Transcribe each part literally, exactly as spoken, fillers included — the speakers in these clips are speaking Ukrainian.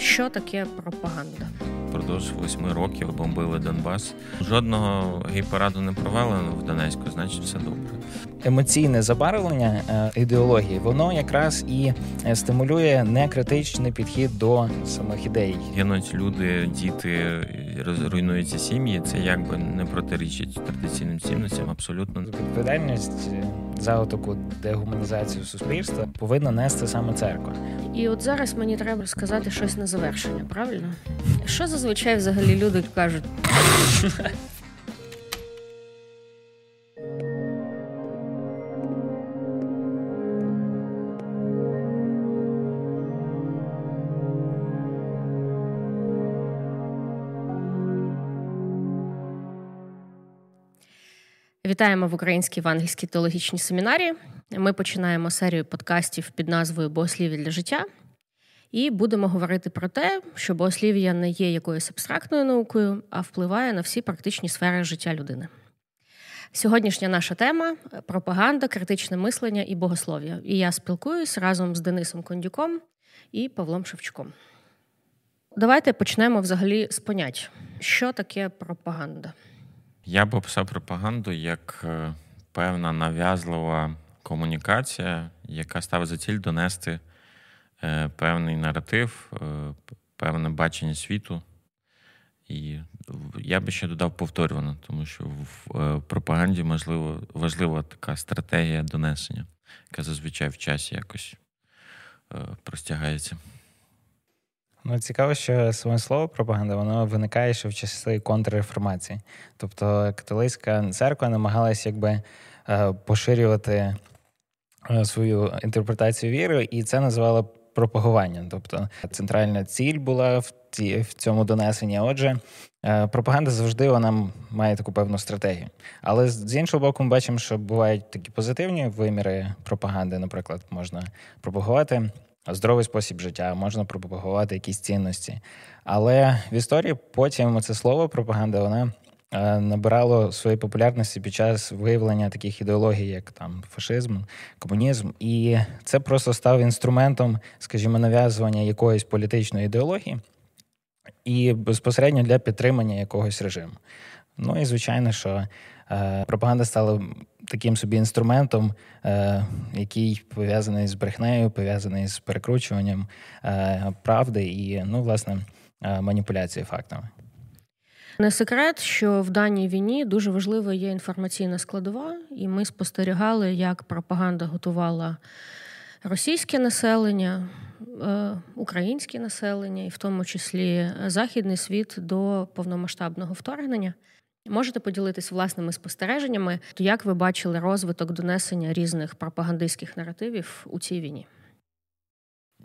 Що таке пропаганда? Впродовж восьми років бомбили Донбас. Жодного гей-параду не провели в Донецьку, значить все добре. Емоційне забарвлення ідеології, воно якраз і стимулює некритичний підхід до самих ідей. Гинуть люди, діти, руйнуються сім'ї. Це якби не протирічить традиційним цінностям абсолютно. Відповідальність за таку дегуманізацію суспільства повинна нести саме церква. І от зараз мені треба сказати щось на завершення, правильно? Що зазвичай взагалі люди кажуть? Вітаємо в Українській Євангельській Теологічній семінарії. Ми починаємо серію подкастів під назвою «Богослів'я для життя». І будемо говорити про те, що богослів'я не є якоюсь абстрактною наукою, а впливає на всі практичні сфери життя людини. Сьогоднішня наша тема – пропаганда, критичне мислення і богослов'я. І я спілкуюсь разом з Денисом Кондюком і Павлом Шевчуком. Давайте почнемо взагалі з понять. Що таке пропаганда? Я б описав пропаганду як певна нав'язлива комунікація, яка ставить за ціль донести певний наратив, певне бачення світу. І я би ще додав повторювано, тому що в пропаганді можливо, важлива така стратегія донесення, яка зазвичай в часі якось простягається. Ну, цікаво, що саме слово «пропаганда», воно виникає ще в часи контрреформації. Тобто католицька церква намагалась якби поширювати свою інтерпретацію віри, і це називала пропагуванням. Тобто центральна ціль була в, ті, в цьому донесенні. Отже, пропаганда завжди вона має таку певну стратегію. Але з іншого боку, ми бачимо, що бувають такі позитивні виміри пропаганди. Наприклад, можна пропагувати здоровий спосіб життя, можна пропагувати якісь цінності. Але в історії потім це слово «пропаганда», вона набирало своєї популярності під час виявлення таких ідеологій, як там фашизм, комунізм. І це просто став інструментом, скажімо, нав'язування якоїсь політичної ідеології і безпосередньо для підтримання якогось режиму. Ну і, звичайно, що пропаганда стала таким собі інструментом, який пов'язаний з брехнею, пов'язаний з перекручуванням правди і, ну, власне, маніпуляцією фактами. Не секрет, що в даній війні дуже важлива є інформаційна складова, і ми спостерігали, як пропаганда готувала російське населення, українське населення, і в тому числі західний світ до повномасштабного вторгнення. Можете поділитись власними спостереженнями, то як ви бачили розвиток донесення різних пропагандистських наративів у цій війні?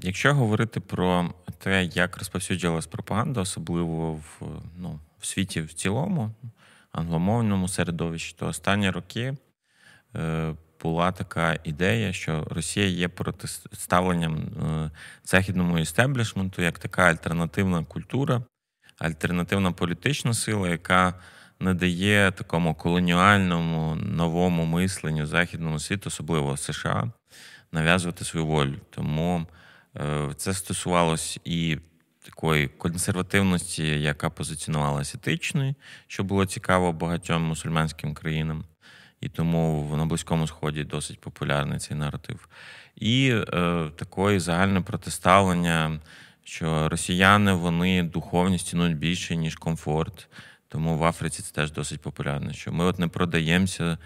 Якщо говорити про те, як розповсюджувалась пропаганда, особливо в, ну, в світі в цілому, англомовному середовищі, то останні роки е, була така ідея, що Росія є протиставленням е, західному істеблішменту, як така альтернативна культура, альтернативна політична сила, яка не дає такому колоніальному, новому мисленню західного світу, особливо США, нав'язувати свою волю. Тому це стосувалось і такої консервативності, яка позиціонувалася етичною, що було цікаво багатьом мусульманським країнам. І тому на Близькому Сході досить популярний цей наратив. І е, такої загальне протиставлення, що росіяни, вони духовність цінують більше, ніж комфорт. Тому в Африці це теж досить популярно, що ми от не продаємося,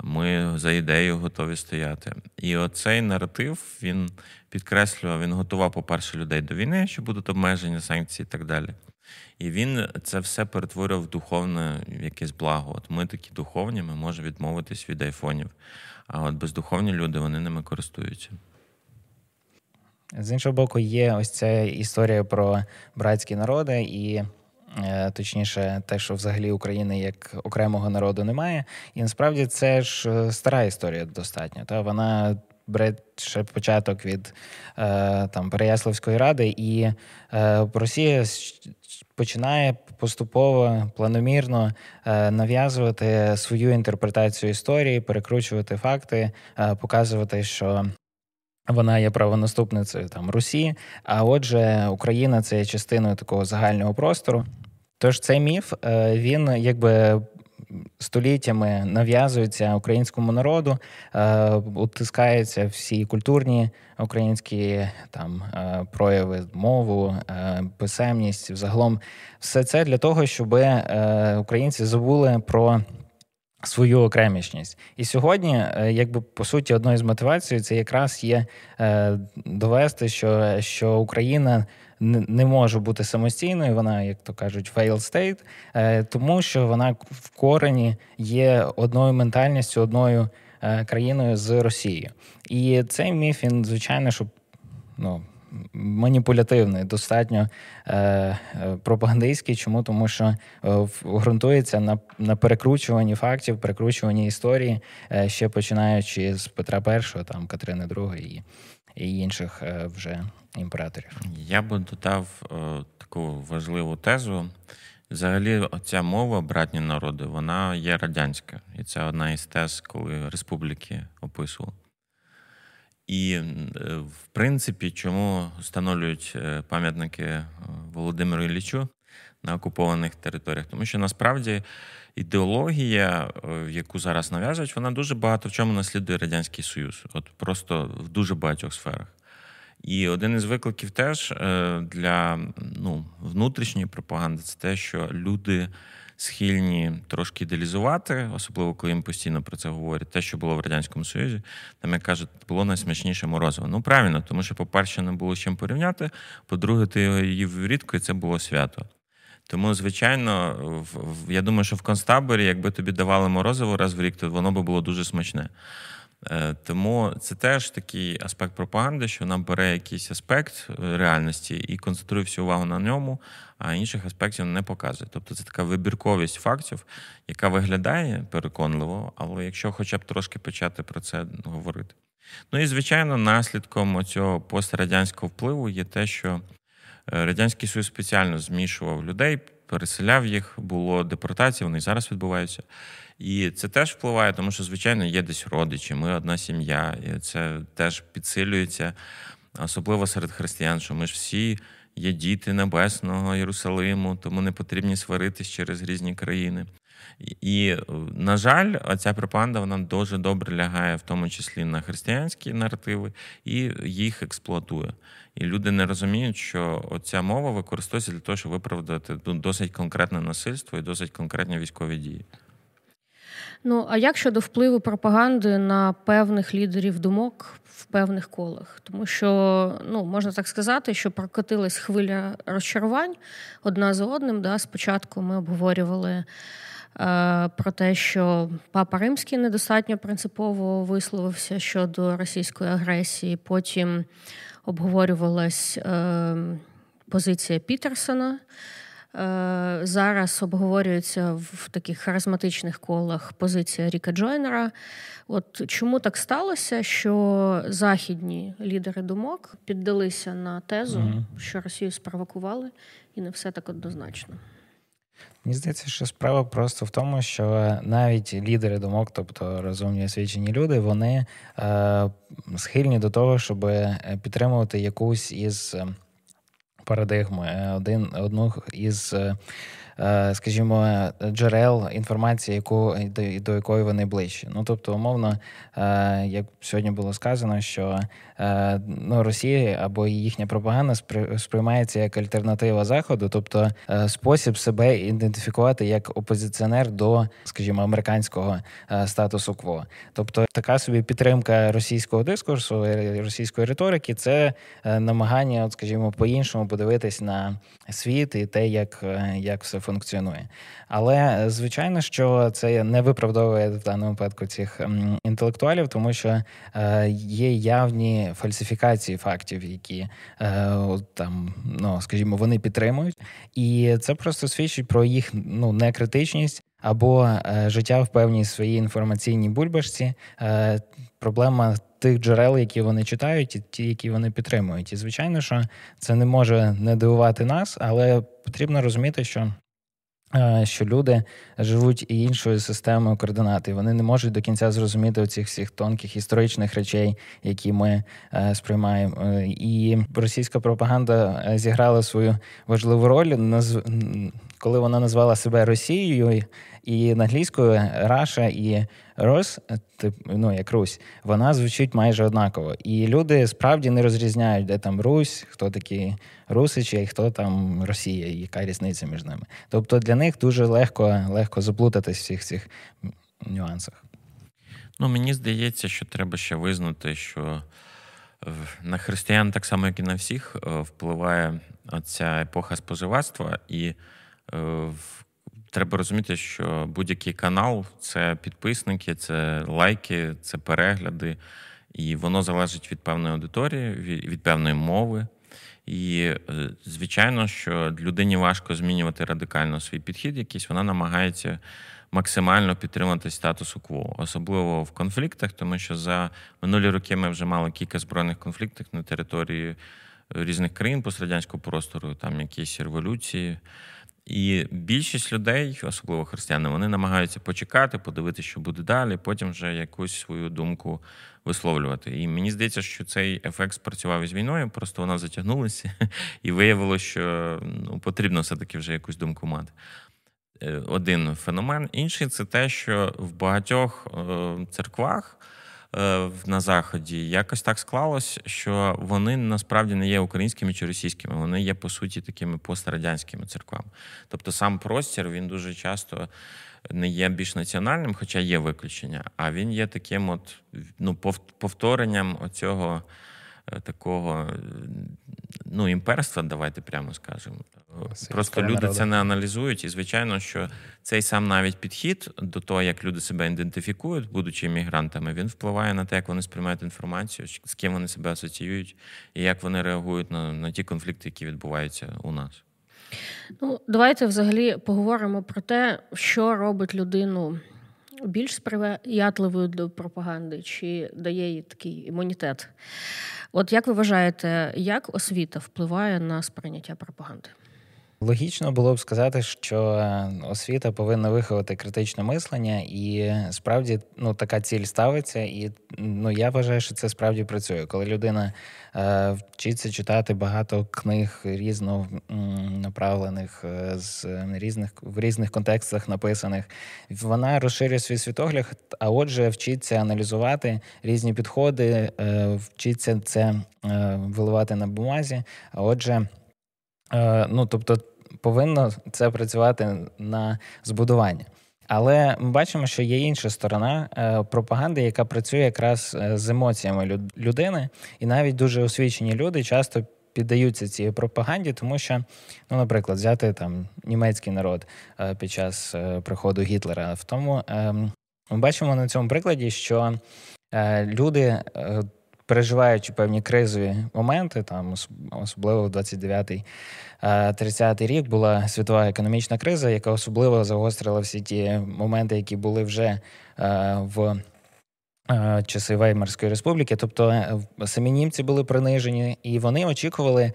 ми за ідею готові стояти. І оцей наратив, він підкреслював, він готував, по-перше, людей до війни, що будуть обмеження, санкції і так далі. І він це все перетворював в духовне якесь благо. От ми такі духовні, ми можемо відмовитись від айфонів. А от бездуховні люди, вони ними користуються. З іншого боку, є ось ця історія про братські народи і... Точніше, те, що взагалі України як окремого народу немає. І насправді це ж стара історія достатньо. Та вона бере ще початок від там, Переяславської ради, і Росія починає поступово, планомірно нав'язувати свою інтерпретацію історії, перекручувати факти, показувати, що Вона є правонаступницею там Русі, а отже, Україна – це частиною такого загального простору. Тож цей міф, він якби століттями нав'язується українському народу, утискаються всі культурні українські там прояви, мову, писемність, взагалом все це для того, щоб українці забули про свою окремішність. І сьогодні, якби по суті, одною з мотивацій це якраз є довести, що, що Україна не може бути самостійною, вона, як то кажуть, failed state, тому що вона в корені є одною ментальністю, одною країною з Росією. І цей міф, він, звичайно, що, ну, маніпулятивний, достатньо е, пропагандистський. Чому? Тому що е, ґрунтується на, на перекручуванні фактів, перекручуванні історії, е, ще починаючи з Петра І, там, Катерини ІІ і, і інших е, вже імператорів. Я би додав е, таку важливу тезу. Взагалі, ця мова, братні народи, вона є радянська. І це одна із тез, коли республіки описували. І, в принципі, чому встановлюють пам'ятники Володимиру Іллічу на окупованих територіях? Тому що, насправді, ідеологія, яку зараз нав'язують, вона дуже багато в чому наслідує Радянський Союз. От просто в дуже багатьох сферах. І один із викликів теж для ну, внутрішньої пропаганди – це те, що люди схильні трошки ідеалізувати, особливо, коли їм постійно про це говорять, те, що було в Радянському Союзі, там, як кажуть, було найсмачніше морозиво. Ну, правильно, тому що, по-перше, не було з чим порівняти, по-друге, ти його їв рідко, і це було свято. Тому, звичайно, я думаю, що в концтаборі, якби тобі давали морозиво раз в рік, то воно би було дуже смачне. Тому це теж такий аспект пропаганди, що вона бере якийсь аспект реальності і концентрує всю увагу на ньому, а інших аспектів не показує. Тобто це така вибірковість фактів, яка виглядає переконливо, але якщо хоча б трошки почати про це говорити. Ну і, звичайно, наслідком цього пострадянського впливу є те, що Радянський Союз спеціально змішував людей, переселяв їх, було депортації, вони зараз відбуваються. І це теж впливає, тому що, звичайно, є десь родичі, ми одна сім'я, і це теж підсилюється, особливо серед християн, що ми ж всі є діти Небесного Єрусалиму, тому не потрібно сваритись через різні країни. І, на жаль, ця пропаганда, вона дуже добре лягає, в тому числі на християнські наративи, і їх експлуатує. І люди не розуміють, що ця мова використовується для того, щоб виправдати досить конкретне насильство і досить конкретні військові дії. Ну, а як щодо впливу пропаганди на певних лідерів думок в певних колах? Тому що, ну, можна так сказати, що прокотилась хвиля розчарувань одна за одним. Да? Спочатку ми обговорювали е, про те, що Папа Римський недостатньо принципово висловився щодо російської агресії. Потім обговорювалась е, позиція Пітерсона. Зараз обговорюється в таких харизматичних колах позиція Ріка Джойнера. От чому так сталося, що західні лідери думок піддалися на тезу, mm-hmm. що Росію спровокували, і не все так однозначно? Мені здається, що справа просто в тому, що навіть лідери думок, тобто розумні освічені люди, вони е- схильні до того, щоб підтримувати якусь із парадигми, один одну із, скажімо, джерел інформації, яку до, до якої вони ближчі. Ну, тобто, умовно, як сьогодні було сказано, що ну, Росія або їхня пропаганда сприймається як альтернатива Заходу, тобто спосіб себе ідентифікувати як опозиціонер до, скажімо, американського статусу-кво. Тобто, така собі підтримка російського дискурсу, російської риторики – це намагання, от, скажімо, по-іншому подивитись на світ і те, як, як все функціонує. Але, звичайно, що це не виправдовує в даному випадку цих інтелектуалів, тому що є явні фальсифікації фактів, які там, ну, скажімо, вони підтримують. І це просто свідчить про їх, ну, некритичність або життя в певній своїй інформаційній бульбашці. Проблема тих джерел, які вони читають, і ті, які вони підтримують. І, звичайно, що це не може не дивувати нас, але потрібно розуміти, що що люди живуть і іншою системою координат, і вони не можуть до кінця зрозуміти оцих всіх тонких історичних речей, які ми сприймаємо. І російська пропаганда зіграла свою важливу роль, коли вона назвала себе Росією, і англійською Russia і Рос, ну як Русь, вона звучить майже однаково. І люди справді не розрізняють, де там Русь, хто такі русичі, і хто там Росія, і яка різниця між ними. Тобто для них дуже легко, легко заплутатись в всіх цих нюансах. Ну, мені здається, що треба ще визнати, що на християн, так само, як і на всіх, впливає ця епоха споживацтва, і в треба розуміти, що будь-який канал – це підписники, це лайки, це перегляди. І воно залежить від певної аудиторії, від певної мови. І, звичайно, що людині важко змінювати радикально свій підхід якийсь. Вона намагається максимально підтримати статус-кво. Особливо в конфліктах, тому що за минулі роки ми вже мали кілька збройних конфліктів на території різних країн пострадянського простору, там якісь революції. І більшість людей, особливо християни, вони намагаються почекати, подивитися, що буде далі, потім вже якусь свою думку висловлювати. І мені здається, що цей ефект спрацював із війною, просто вона затягнулася і виявилося, що ну, потрібно все-таки вже якусь думку мати. Один феномен. Інший – це те, що в багатьох церквах на Заході якось так склалось, що вони насправді не є українськими чи російськими, вони є, по суті, такими пострадянськими церквами. Тобто сам простір, він дуже часто не є більш національним, хоча є виключення, а він є таким от, ну, повторенням оцього такого, ну, імперства, давайте прямо скажемо. Просто люди це не аналізують, і, звичайно, що цей сам навіть підхід до того, як люди себе ідентифікують, будучи іммігрантами, він впливає на те, як вони сприймають інформацію, з ким вони себе асоціюють, і як вони реагують на, на ті конфлікти, які відбуваються у нас. Ну, давайте взагалі поговоримо про те, що робить людину більш сприятливою до пропаганди, чи дає їй такий імунітет. От як ви вважаєте, як освіта впливає на сприйняття пропаганди? Логічно було б сказати, що освіта повинна виховати критичне мислення, і справді, ну, така ціль ставиться, і, ну, я вважаю, що це справді працює. Коли людина е, вчиться читати багато книг різно направлених, з різних в різних контекстах написаних, вона розширює свій світогляд, а отже, вчиться аналізувати різні підходи, е, вчиться це е, виливати на бумазі, а отже, е, ну, тобто, повинно це працювати на збудування. Але ми бачимо, що є інша сторона пропаганди, яка працює якраз з емоціями людини. І навіть дуже освічені люди часто піддаються цій пропаганді, тому що, ну, наприклад, взяти там німецький народ під час приходу Гітлера. В тому ми бачимо на цьому прикладі, що люди, переживаючи певні кризові моменти, там особливо в двадцять дев'ятий тридцятий рік була світова економічна криза, яка особливо загострила всі ті моменти, які були вже в часи Веймарської республіки. Тобто самі німці були принижені, і вони очікували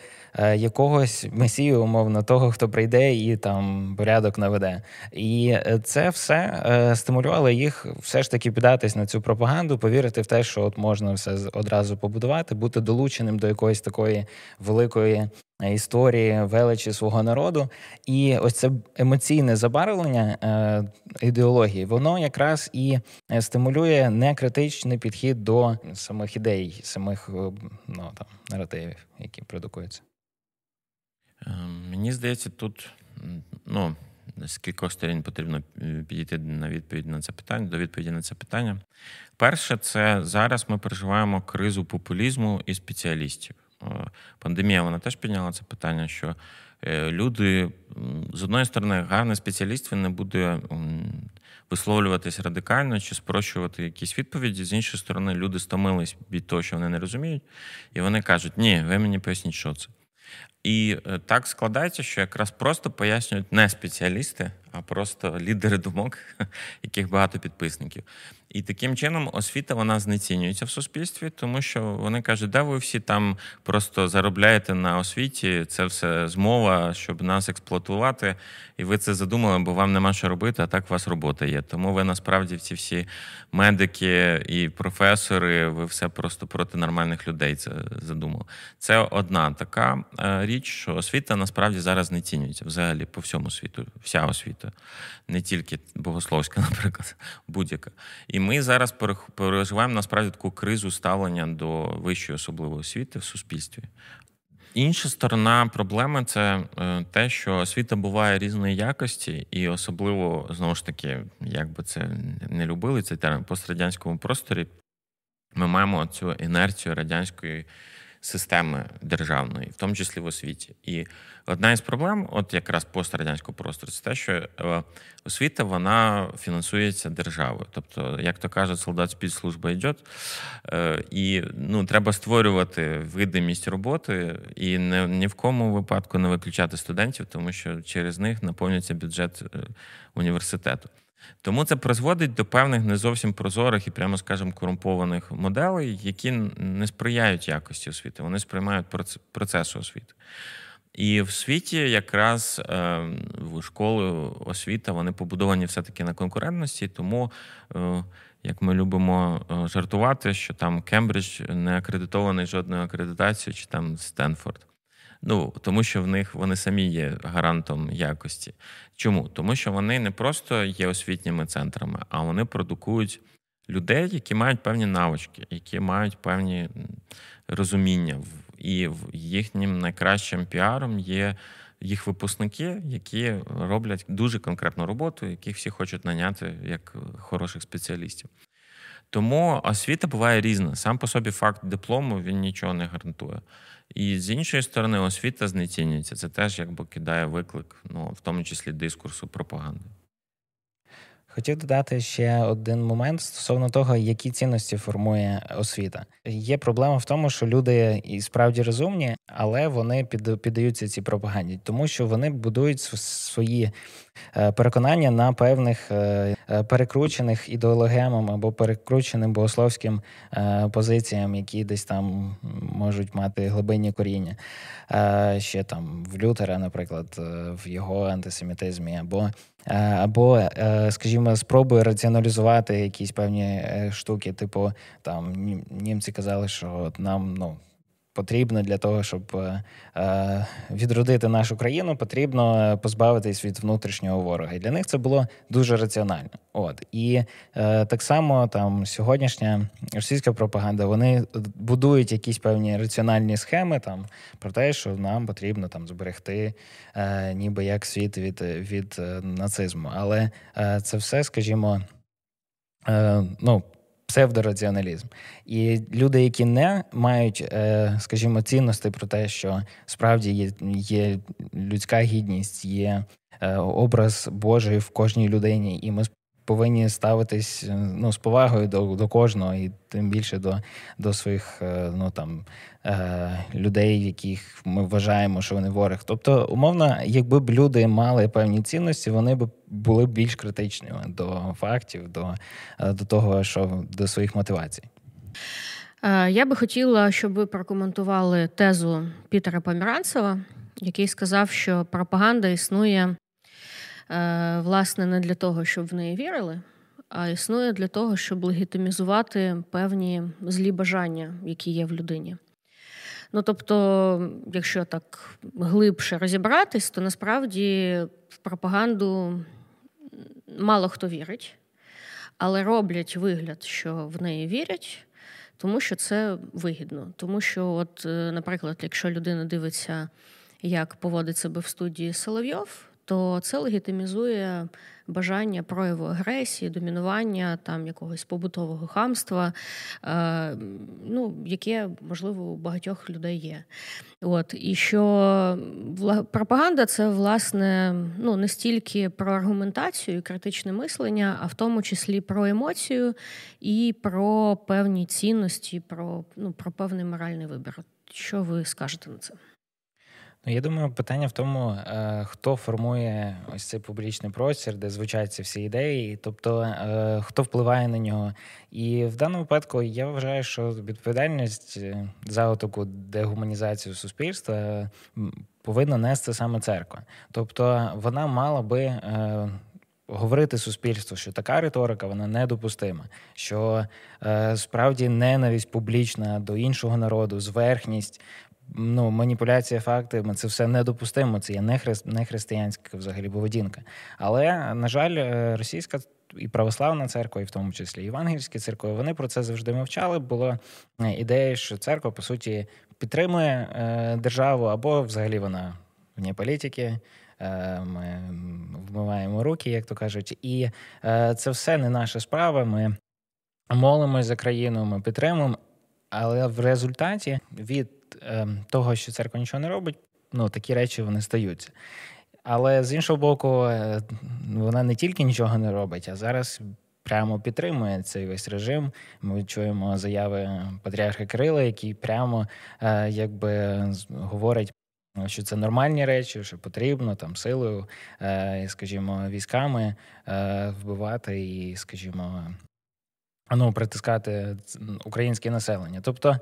якогось месію, умовно, того, хто прийде і там порядок наведе. І це все стимулювало їх все ж таки піддатись на цю пропаганду, повірити в те, що от можна все одразу побудувати, бути долученим до якоїсь такої великої історії величі свого народу. І ось це емоційне забарвлення е, ідеології, воно якраз і стимулює некритичний підхід до самих ідей, самих, ну, там, наративів, які продукуються. Мені здається, тут, ну, з кількох сторін потрібно підійти на відповідь на це питання, до відповіді на це питання. Перше, це зараз ми переживаємо кризу популізму і спеціалістів. Пандемія, вона теж підняла це питання, що люди, з одної сторони, гарний спеціаліст, він не буде висловлюватись радикально чи спрощувати якісь відповіді, з іншої сторони, люди стомились від того, що вони не розуміють, і вони кажуть, ні, ви мені поясніть, що це. І так складається, що якраз просто пояснюють не спеціалісти, а просто лідери думок, яких багато підписників. І таким чином освіта, вона знецінюється в суспільстві, тому що вони кажуть, да, ви всі там просто заробляєте на освіті, це все змова, щоб нас експлуатувати, і ви це задумали, бо вам нема що робити, а так у вас робота є. Тому ви насправді ці всі медики і професори, ви все просто проти нормальних людей це задумали. Це одна така річ, що освіта насправді зараз знецінюється взагалі по всьому світу, вся освіта, не тільки богословська, наприклад, будь-яка. І ми зараз переживаємо, насправді, таку кризу ставлення до вищої особливої освіти в суспільстві. Інша сторона проблеми – це те, що освіта буває різної якості, і особливо, знову ж таки, як би це не любили, цей термін, в пострадянському просторі ми маємо цю інерцію радянської системи державної, в тому числі в освіті. І одна із проблем, от якраз пострадянського простору, це те, що освіта, вона фінансується державою. Тобто, як то кажуть, солдат спецслужба йде. І ну, треба створювати видимість роботи і не, ні в кому випадку не виключати студентів, тому що через них наповнюється бюджет університету. Тому це призводить до певних не зовсім прозорих і, прямо скажемо, корумпованих моделей, які не сприяють якості освіти, вони сприймають процесу освіти. І в світі якраз в школи освіта, вони побудовані все-таки на конкурентності, тому, як ми любимо жартувати, що там Кембридж не акредитований жодною акредитацією, чи там Стенфорд. Ну, тому що в них вони самі є гарантом якості. Чому? Тому що вони не просто є освітніми центрами, а вони продукують людей, які мають певні навички, які мають певні розуміння. І їхнім найкращим піаром є їх випускники, які роблять дуже конкретну роботу, яких всі хочуть наняти як хороших спеціалістів. Тому освіта буває різна. Сам по собі факт диплому, він нічого не гарантує. І з іншої сторони освіта знецінюється. Це теж якби кидає виклик, ну, в тому числі дискурсу пропаганди. Хотів додати ще один момент стосовно того, які цінності формує освіта. Є проблема в тому, що люди і справді розумні, але вони піддаються цій пропаганді, тому що вони будують свої переконання на певних перекручених ідеологемам або перекрученим богословським позиціям, які десь там можуть мати глибинні коріння. Ще там в Лютера, наприклад, в його антисемітизмі, або, або, скажімо, спроби раціоналізувати якісь певні штуки, типу, там німці казали, що нам, ну, потрібно для того, щоб відродити нашу країну, потрібно позбавитись від внутрішнього ворога. І для них це було дуже раціонально. От. І так само там сьогоднішня російська пропаганда, вони будують якісь певні раціональні схеми там, про те, що нам потрібно там, зберегти ніби як світ від, від нацизму. Але це все, скажімо, ну, псевдораціоналізм. І люди, які не мають, скажімо, цінностей про те, що справді є, є людська гідність, є образ Божий в кожній людині, і ми повинні ставитись, ну, з повагою до, до кожного, і тим більше до, до своїх, ну, там, людей, яких ми вважаємо, що вони ворог. Тобто, умовно, якби б люди мали певні цінності, вони б були б більш критичними до фактів, до, до того, що до своїх мотивацій. Я би хотіла, щоб ви прокоментували тезу Пітера Поміранцева, який сказав, що пропаганда існує, власне, не для того, щоб в неї вірили, а існує для того, щоб легітимізувати певні злі бажання, які є в людині. Ну, тобто, якщо так глибше розібратись, то насправді в пропаганду мало хто вірить, але роблять вигляд, що в неї вірять, тому що це вигідно. Тому що, от, наприклад, якщо людина дивиться, як поводить себе в студії Соловйов, то це легітимізує бажання прояву агресії, домінування, там, якогось побутового хамства, е, ну, яке, можливо, у багатьох людей є. От, і що пропаганда – це, власне, ну, не стільки про аргументацію і критичне мислення, а в тому числі про емоцію і про певні цінності, про, ну, про певний моральний вибір. Що ви скажете на це? Ну, я думаю, питання в тому, хто формує ось цей публічний простір, де звучать ці всі ідеї, тобто хто впливає на нього. І в даному випадку я вважаю, що відповідальність за таку дегуманізацію суспільства повинна нести саме церква. Тобто вона мала би говорити суспільству, що така риторика, вона недопустима, що справді ненависть публічна до іншого народу, зверхність, ну, маніпуляція фактами, це все недопустимо, це є не хри... не християнська взагалі поведінка. Але, на жаль, російська і православна церква, і в тому числі євангельські церкви, вони про це завжди мовчали. Була ідея, що церква, по суті, підтримує державу, або взагалі вона вне політики, ми вмиваємо руки, як то кажуть, і це все не наша справа, ми молимось за країну, ми підтримуємо, але в результаті від того, що церква нічого не робить, ну, такі речі, вони стаються. Але, з іншого боку, вона не тільки нічого не робить, а зараз прямо підтримує цей весь режим. Ми чуємо заяви Патріарха Кирила, який прямо, якби, говорить, що це нормальні речі, що потрібно там силою, скажімо, військами вбивати і, скажімо, ну, притискати українське населення. Тобто,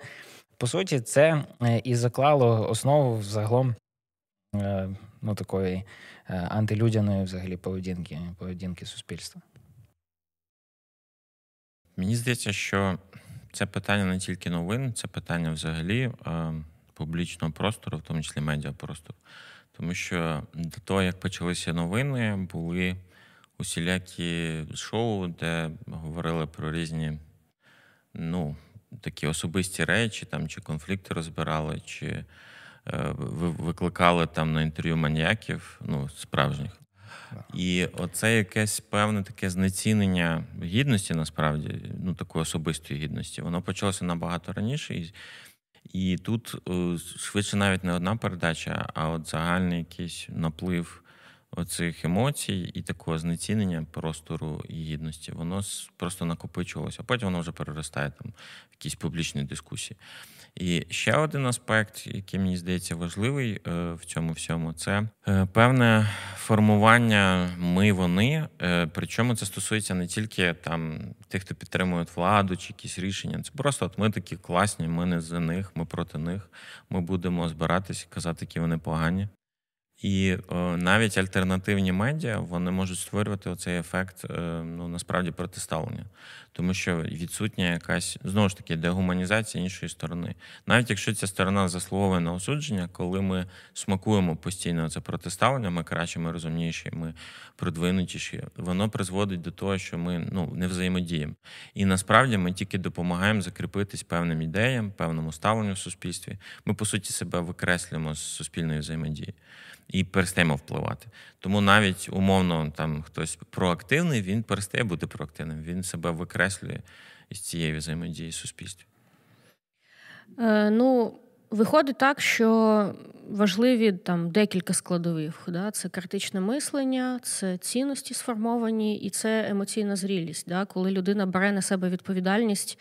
по суті, це і заклало основу загалом, ну, такої антилюдяної взагалі поведінки, поведінки суспільства. Мені здається, що це питання не тільки новин, це питання взагалі публічного простору, в тому числі медіапростору. Тому що до того, як почалися новини, були усілякі шоу, де говорили про різні, ну, такі особисті речі, там, чи конфлікти розбирали, чи е, викликали там на інтерв'ю маніяків, ну, справжніх. І оце якесь певне таке знецінення гідності, насправді, ну, такої особистої гідності, воно почалося набагато раніше. І, і тут е, швидше навіть не одна передача, а от загальний якийсь наплив оцих емоцій і такого знецінення простору і гідності, воно просто накопичувалося, а потім воно вже переростає там в якісь публічні дискусії. І ще один аспект, який, мені здається, важливий в цьому всьому, це певне формування ми-вони, причому це стосується не тільки там тих, хто підтримує владу чи якісь рішення, це просто от ми такі класні, ми не за них, ми проти них, ми будемо збиратися, казати, які вони погані. І о, навіть альтернативні медіа, вони можуть створювати оцей ефект, е, ну, насправді, протиставлення. Тому що відсутня якась, знову ж таки, дегуманізація іншої сторони. Навіть якщо ця сторона заслуговує на осудження, коли ми смакуємо постійно це протиставлення, ми кращі, ми розумніші, ми продвинутіші, воно призводить до того, що ми, ну, не взаємодіємо. І насправді ми тільки допомагаємо закріпитись певним ідеям, певному ставленню в суспільстві. Ми, по суті, себе викреслюємо з суспільної взаємодії і перестаємо впливати. Тому навіть, умовно, там хтось проактивний, він перестає бути проактивним, він себе викреслює із цієї взаємодії з суспільством. Е, ну, виходить так, що важливі там декілька складових. Да? Це критичне мислення, це цінності сформовані і це емоційна зрілість, да? Коли людина бере на себе відповідальність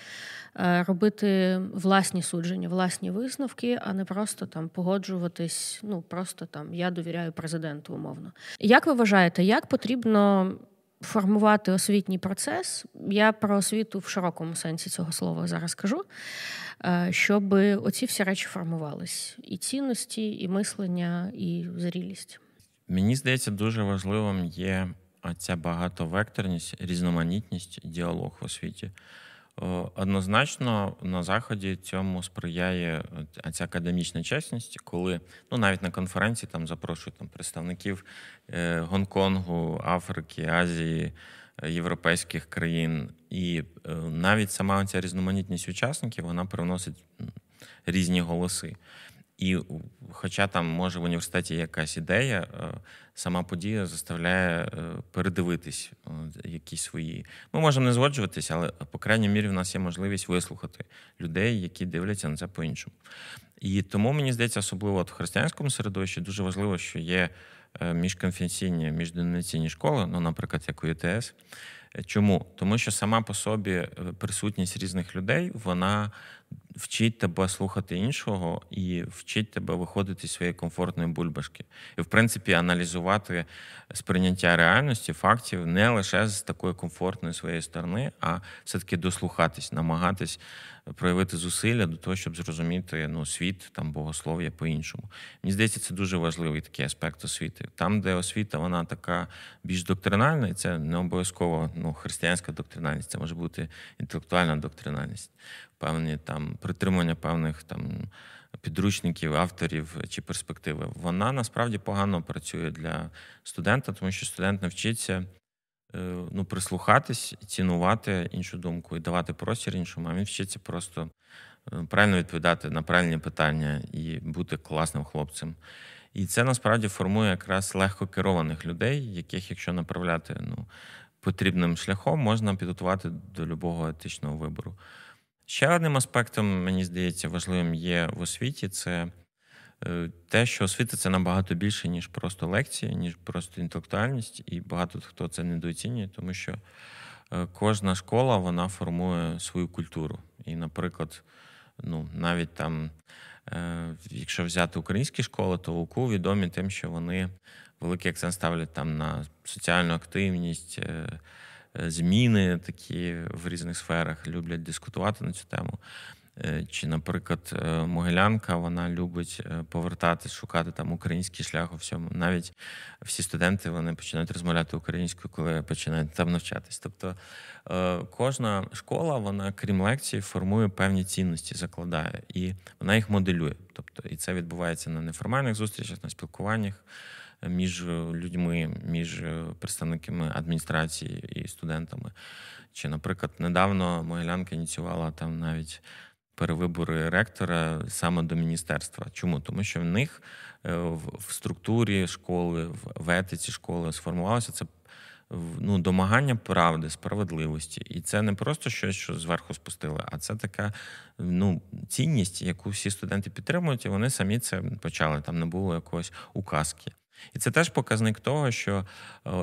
робити власні судження, власні висновки, а не просто там погоджуватись, ну, просто там я довіряю президенту, умовно. Як ви вважаєте, як потрібно формувати освітній процес? Я про освіту в широкому сенсі цього слова зараз кажу, щоб оці всі речі формувались. І цінності, і мислення, і зрілість. Мені здається, дуже важливим є ця багатовекторність, різноманітність, діалог в освіті. Однозначно на Заході цьому сприяє ця академічна чесність, коли, ну, навіть на конференції там запрошують там представників е, Гонконгу, Африки, Азії, е, європейських країн. І е, навіть сама ця різноманітність учасників, вона привносить різні голоси. І хоча там, може, в університеті якась ідея, сама подія заставляє передивитись якісь свої. Ми можемо не згоджуватися, але, по крайній мірі, в нас є можливість вислухати людей, які дивляться на це по-іншому. І тому, мені здається, особливо в християнському середовищі дуже важливо, що є міжконфесійні, міжденаційні школи, ну, наприклад, як у ЮТС, Чому? Тому що сама по собі присутність різних людей, вона вчить тебе слухати іншого і вчить тебе виходити з своєї комфортної бульбашки. І, в принципі, аналізувати сприйняття реальності, фактів не лише з такої комфортної своєї сторони, а все-таки дослухатись, намагатись проявити зусилля до того, щоб зрозуміти ну, світ, там, богослов'я по-іншому. Мені здається, це дуже важливий такий аспект освіти. Там, де освіта, вона така більш доктринальна, і це не обов'язково ну, християнська доктринальність, це може бути інтелектуальна доктринальність. Певні там притримування певних там підручників, авторів чи перспективи. Вона насправді погано працює для студента, тому що студент навчиться ну, прислухатись, цінувати іншу думку і давати простір іншому, а він вчиться просто правильно відповідати на правильні питання і бути класним хлопцем. І це насправді формує якраз легко керованих людей, яких, якщо направляти ну, потрібним шляхом, можна підготувати до любого етичного вибору. Ще одним аспектом, мені здається, важливим є в освіті, це те, що освіта – це набагато більше, ніж просто лекції, ніж просто інтелектуальність, і багато хто це недооцінює, тому що кожна школа, вона формує свою культуру. І, наприклад, ну, навіть там, якщо взяти українські школи, то УКУ відомі тим, що вони великий акцент ставлять там на соціальну активність, зміни такі в різних сферах, люблять дискутувати на цю тему. Чи, наприклад, Могилянка, вона любить повертатись, шукати там український шлях у всьому. Навіть всі студенти, вони починають розмовляти українською, коли починають там навчатись. Тобто кожна школа, вона, крім лекцій, формує певні цінності, закладає. І вона їх моделює. Тобто, і це відбувається на неформальних зустрічах, на спілкуваннях між людьми, між представниками адміністрації і студентами. Чи, наприклад, недавно Могилянка ініціювала там навіть перевибори ректора саме до міністерства. Чому? Тому що в них в структурі школи, в етиці школи сформувалося це ну, домагання правди, справедливості. І це не просто щось, що зверху спустили, а це така ну, цінність, яку всі студенти підтримують, і вони самі це почали, там не було якоїсь указки. І це теж показник того, що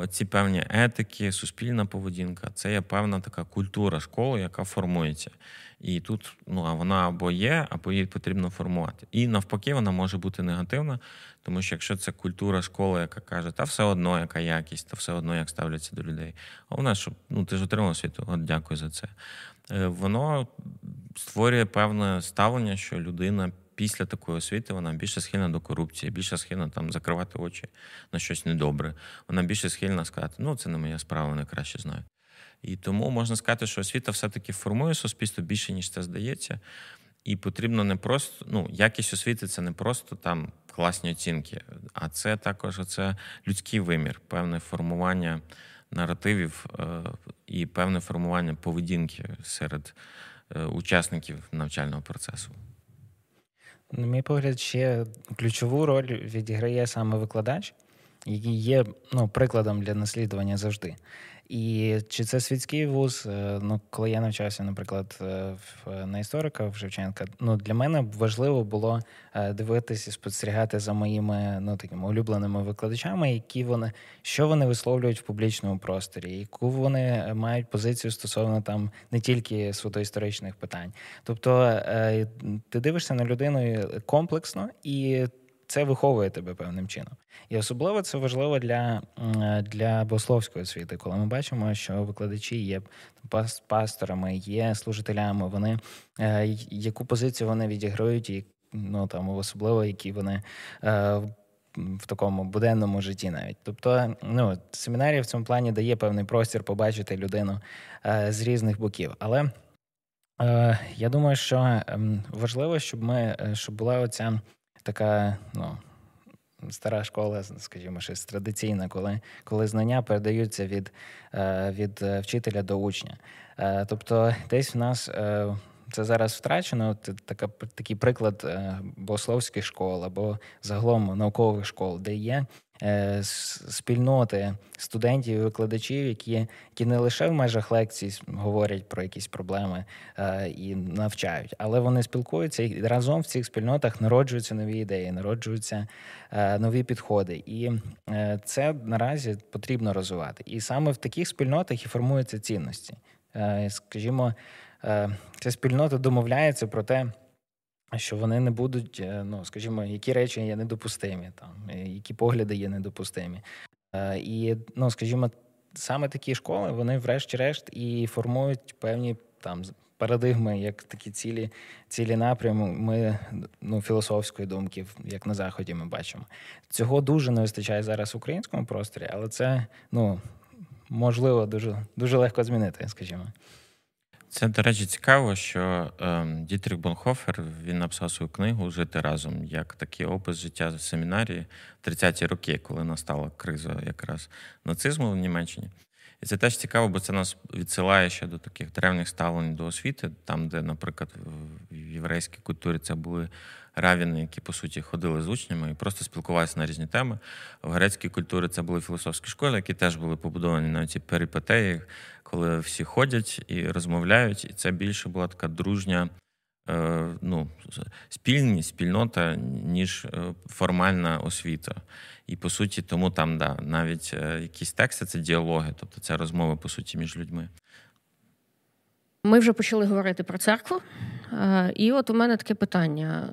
ці певні етики, суспільна поведінка – це є певна така культура школи, яка формується. І тут ну, а вона або є, або її потрібно формувати. І навпаки, вона може бути негативна, тому що якщо це культура школи, яка каже, та все одно, яка якість, та все одно, як ставляться до людей. А у нас, що, ну ти ж отримав освіту, от дякую за це. Воно створює певне ставлення, що людина після такої освіти вона більше схильна до корупції, більше схильна там закривати очі на щось недобре. Вона більше схильна сказати, ну це не моя справа, я краще знаю. І тому можна сказати, що освіта все-таки формує суспільство більше, ніж це здається. І потрібно не просто, ну, якість освіти – це не просто там класні оцінки, а це також це людський вимір, певне формування наративів і певне формування поведінки серед учасників навчального процесу. На мій погляд, ще ключову роль відіграє саме викладач, який є ну, прикладом для наслідування завжди. І чи це світський вуз, ну, коли я навчався, наприклад, на історика в Шевченка, ну, для мене важливо було дивитися і спостерігати за моїми ну, такими улюбленими викладачами, які вони, що вони висловлюють в публічному просторі, яку вони мають позицію стосовно там не тільки світоісторичних питань. Тобто ти дивишся на людину комплексно і це виховує тебе певним чином. І особливо це важливо для, для богословської освіти, коли ми бачимо, що викладачі є пасторами, є служителями, вони, яку позицію вони відіграють, і, ну, там, особливо, які вони в такому буденному житті навіть. Тобто ну, семінарія в цьому плані дає певний простір побачити людину з різних боків. Але я думаю, що важливо, щоб, ми, щоб була оця така, ну, стара школа, скажімо, щось традиційна, коли, коли знання передаються від, від вчителя до учня. Тобто десь в нас це зараз втрачено, така, такий приклад богословських школ або загалом наукових школ, де є спільноти студентів і викладачів, які, які не лише в межах лекцій говорять про якісь проблеми і навчають, але вони спілкуються, і разом в цих спільнотах народжуються нові ідеї, народжуються нові підходи. І це наразі потрібно розвивати. І саме в таких спільнотах і формуються цінності. Скажімо, ця спільнота домовляється про те, що вони не будуть, ну, скажімо, які речі є недопустимі, там, які погляди є недопустимі. І, ну, скажімо, саме такі школи, вони врешті-решт і формують певні там парадигми, як такі цілі, цілі напрями, ну, філософської думки, як на Заході ми бачимо. Цього дуже не вистачає зараз в українському просторі, але це, ну, можливо, дуже, дуже легко змінити, скажімо. Це, до речі, цікаво, що е, Дітрих Бонхофер, він написав свою книгу «Жити разом», як такий опис життя в семінарії в тридцяті роки, коли настала криза якраз нацизму в Німеччині. І це теж цікаво, бо це нас відсилає ще до таких древніх ставлень до освіти, там, де, наприклад, в єврейській культурі це були равіни, які, по суті, ходили з учнями і просто спілкувалися на різні теми. В грецькій культурі це були філософські школи, які теж були побудовані на ці перипетеї, коли всі ходять і розмовляють, і це більше була така дружня, е, ну, спільність, спільнота, ніж формальна освіта. І, по суті, тому там, да, навіть якісь тексти – це діалоги, тобто це розмови, по суті, між людьми. Ми вже почали говорити про церкву, і от у мене таке питання.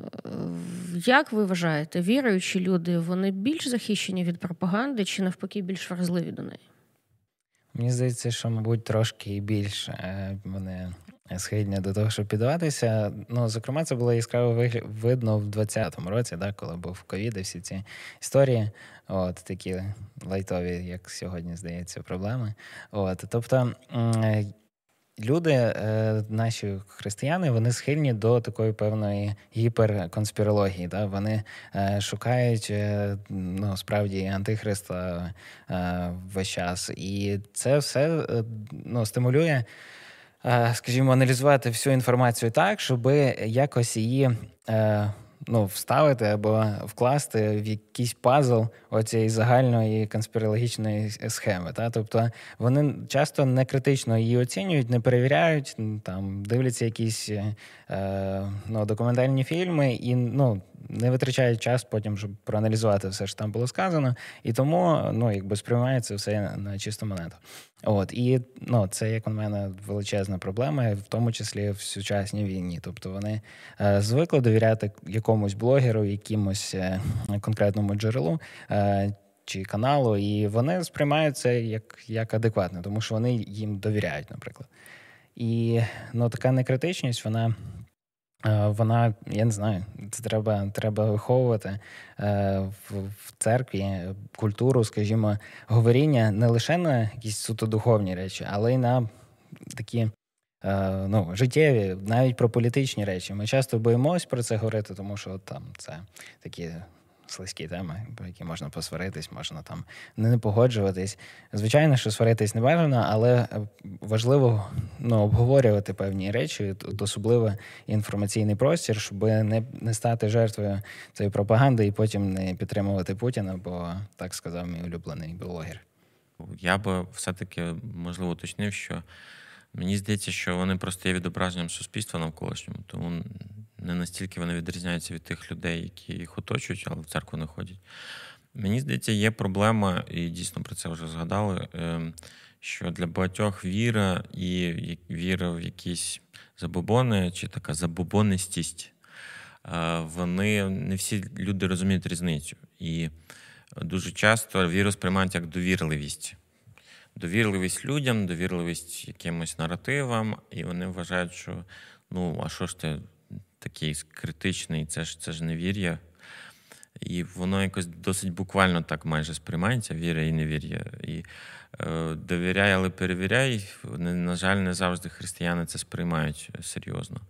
Як ви вважаєте, віруючі люди, вони більш захищені від пропаганди чи навпаки більш вразливі до неї? Мені здається, що, мабуть, трошки і більше вони схильні до того, щоб піддаватися. Ну, зокрема, це було яскраво видно в двадцятому році, да, коли був ковід і всі ці історії, от, такі лайтові, як сьогодні, здається, проблеми. От, тобто, люди, наші християни, вони схильні до такої певної гіперконспірології. Да? Вони шукають, ну, справді, антихриста весь час. І це все, ну, стимулює, скажімо, аналізувати всю інформацію так, щоб якось її, ну, вставити або вкласти в якийсь пазл оцієї загальної конспірологічної схеми. Та? Тобто вони часто не критично її оцінюють, не перевіряють, там, дивляться якісь е, ну, документальні фільми і, ну, не витрачають час потім, щоб проаналізувати все, що там було сказано. І тому, ну, якби сприймається все на чисту монету. От, і, ну, це, як у мене, величезна проблема, в тому числі в сучасній війні. Тобто вони е, звикли довіряти якомусь блогеру, якимось е, конкретному джерелу е, чи каналу, і вони сприймають це як, як адекватно, тому що вони їм довіряють, наприклад. І, ну, така некритичність, вона, е, вона, я не знаю, це треба, треба виховувати е, в, в церкві культуру, скажімо, говоріння не лише на якісь суто духовні речі, але й на такі, ну, життєві, навіть про політичні речі. Ми часто боїмось про це говорити, тому що там це такі слизькі теми, про які можна посваритись, можна там не погоджуватись. Звичайно, що сваритись не бажано, але важливо, ну, обговорювати певні речі, тут особливо інформаційний простір, щоб не, не стати жертвою цієї пропаганди і потім не підтримувати Путіна, бо так сказав мій улюблений блогер. Я би все-таки, можливо, уточнив, що мені здається, що вони просто є відображенням суспільства навколишнього, тому не настільки вони відрізняються від тих людей, які їх оточують, але в церкву не ходять. Мені здається, є проблема, і дійсно про це вже згадали, що для багатьох віра і віра в якісь забобони, чи така забобонистість, вони, не всі люди розуміють різницю. І дуже часто віру сприймають як довірливість. Довірливість людям, довірливість якимось наративам, і вони вважають, що, ну, а що ж ти такий критичний, це ж, це ж невір'я. І воно якось досить буквально так майже сприймається, віра і невір'я. І е, довіряй, але перевіряй, на жаль, не завжди християни це сприймають серйозно.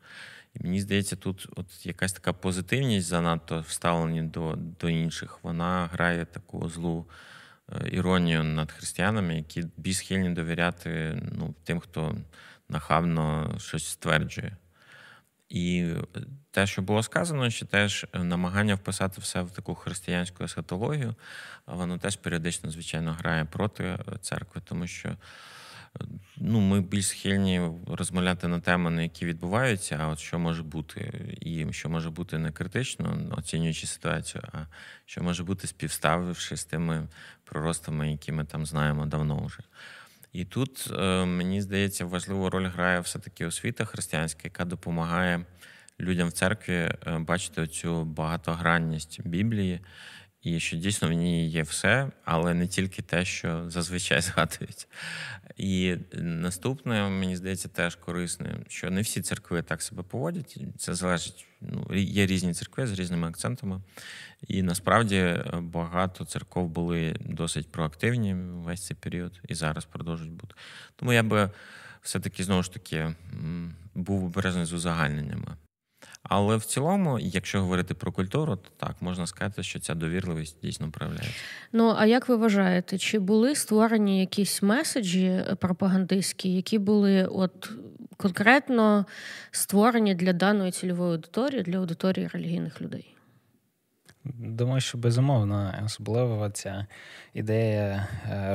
І мені здається, тут от якась така позитивність занадто вставлені до, до інших, вона грає таку злу іронію над християнами, які більш схильні довіряти, ну, тим, хто нахабно щось стверджує. І те, що було сказано, що теж намагання вписати все в таку християнську есхатологію, воно теж періодично, звичайно, грає проти церкви, тому що ну, ми більш схильні розмовляти на теми, на які відбуваються, а от що може бути, і що може бути не критично, оцінюючи ситуацію, а що може бути, співставивши з тими проростами, які ми там знаємо давно вже. І тут, мені здається, важливу роль грає все-таки освіта християнська, яка допомагає людям в церкві бачити оцю багатогранність Біблії, і що дійсно в ній є все, але не тільки те, що зазвичай згадують. І наступне, мені здається, теж корисне, що не всі церкви так себе поводять. Це залежить, ну, є різні церкви з різними акцентами. І насправді багато церков були досить проактивні весь цей період і зараз продовжують бути. Тому я би все-таки, знову ж таки, був обережний з узагальненнями. Але в цілому, якщо говорити про культуру, то так, можна сказати, що ця довірливість дійсно проявляється. Ну, а як ви вважаєте, чи були створені якісь меседжі пропагандистські, які були от конкретно створені для даної цільової аудиторії, для аудиторії релігійних людей? Думаю, що безумовно, особливо ця ідея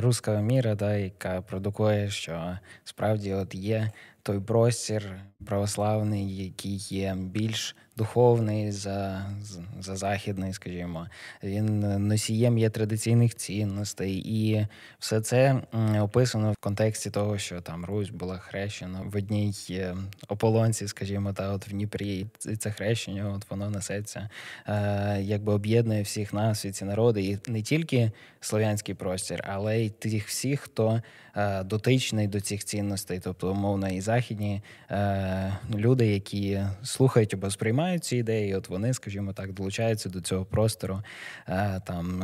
руського міра, да, яка продукує, що справді от є той простір православний, який є більш духовний за, за західний, скажімо. Він носієм є традиційних цінностей. І все це описано в контексті того, що там Русь була хрещена в одній ополонці, скажімо, та от в Дніпрі. І це хрещення, от воно несеться, е, якби об'єднує всіх нас, всі ці народи. І не тільки слов'янський простір, але й тих всіх, хто е, дотичний до цих цінностей, тобто, умовно, і західні е, люди, які слухають або сприймають ці ідеї, от вони, скажімо так, долучаються до цього простору там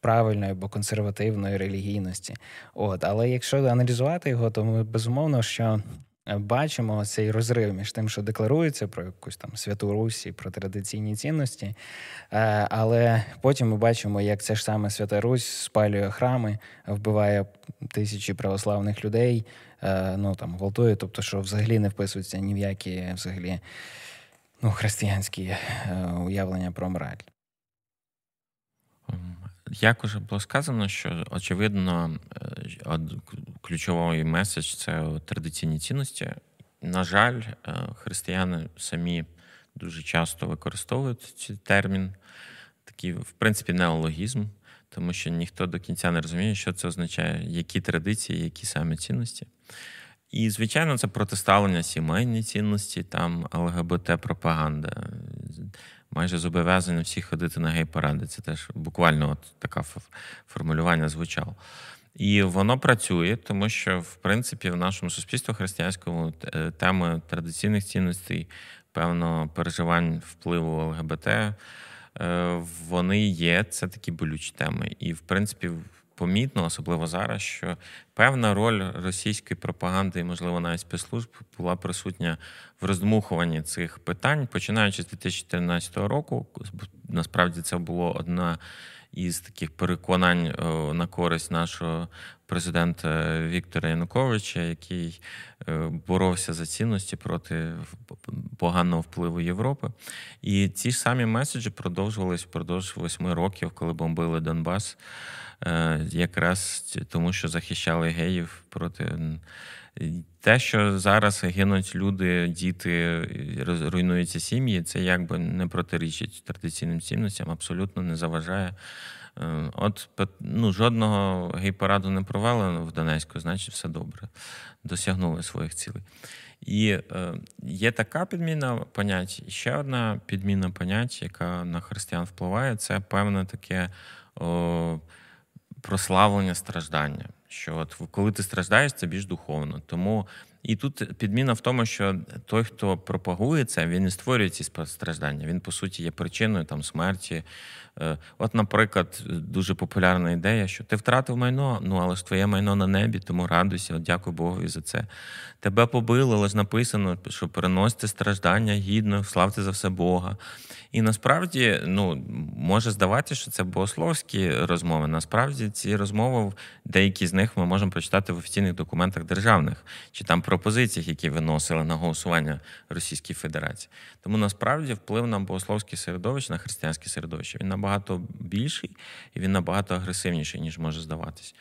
правильної або консервативної релігійності. От, але якщо аналізувати його, то ми безумовно, що бачимо цей розрив між тим, що декларується про якусь там святу Русь, про традиційні цінності, але потім ми бачимо, як ця ж саме свята Русь спалює храми, вбиває тисячі православних людей, ну там гвалтує, тобто що взагалі не вписуються ні в які взагалі Ну, християнські е, уявлення про мораль. Як уже було сказано, що, очевидно, ключовий меседж – це традиційні цінності. На жаль, християни самі дуже часто використовують цей термін, такий, в принципі, неологізм, тому що ніхто до кінця не розуміє, що це означає, які традиції, які саме цінності. І, звичайно, це протиставлення сімейні цінності, там ЛГБТ-пропаганда. Майже зобов'язані всі ходити на гей-паради. Це теж буквально от таке формулювання звучало. І воно працює, тому що, в принципі, в нашому суспільстві християнському теми традиційних цінностей, певно, переживань впливу ЛГБТ, вони є, це такі болючі теми. І, в принципі, помітно, особливо зараз, що певна роль російської пропаганди і, можливо, навіть спецслужб була присутня в роздмухуванні цих питань, починаючи з дві тисячі тринадцятого року. Насправді це було одна із таких переконань на користь нашого президента Віктора Януковича, який боровся за цінності проти поганого впливу Європи. І ці ж самі меседжі продовжувались впродовж восьми років, коли бомбили Донбас, якраз тому, що захищали геїв проти... Те, що зараз гинуть люди, діти, руйнуються сім'ї, це якби не протирічить традиційним цінностям, абсолютно не заважає. От ну, жодного гей-параду не провели в Донецьку, значить все добре, досягнули своїх цілей. І е, є така підміна понять, і ще одна підміна понять, яка на християн впливає, це певне таке о, прославлення страждання. Що от коли ти страждаєш, це більш духовно. Тому і тут підміна в тому, що той, хто пропагує це, він не створює ці страждання. Він, по суті, є причиною там смерті. От, наприклад, дуже популярна ідея, що ти втратив майно, ну але ж твоє майно на небі, тому радуйся, от, дякую Богу за це. Тебе побили, але ж написано, що переносити страждання гідно, славте за все Бога. І насправді, ну, може здаватися, що це богословські розмови. Насправді ці розмови, деякі з них ми можемо прочитати в офіційних документах державних, чи там про пропозиціях, які виносили на голосування Російській Федерації. Тому насправді вплив на богословське середовище, на християнське середовище, він набагато більший і він набагато агресивніший, ніж може здаватись.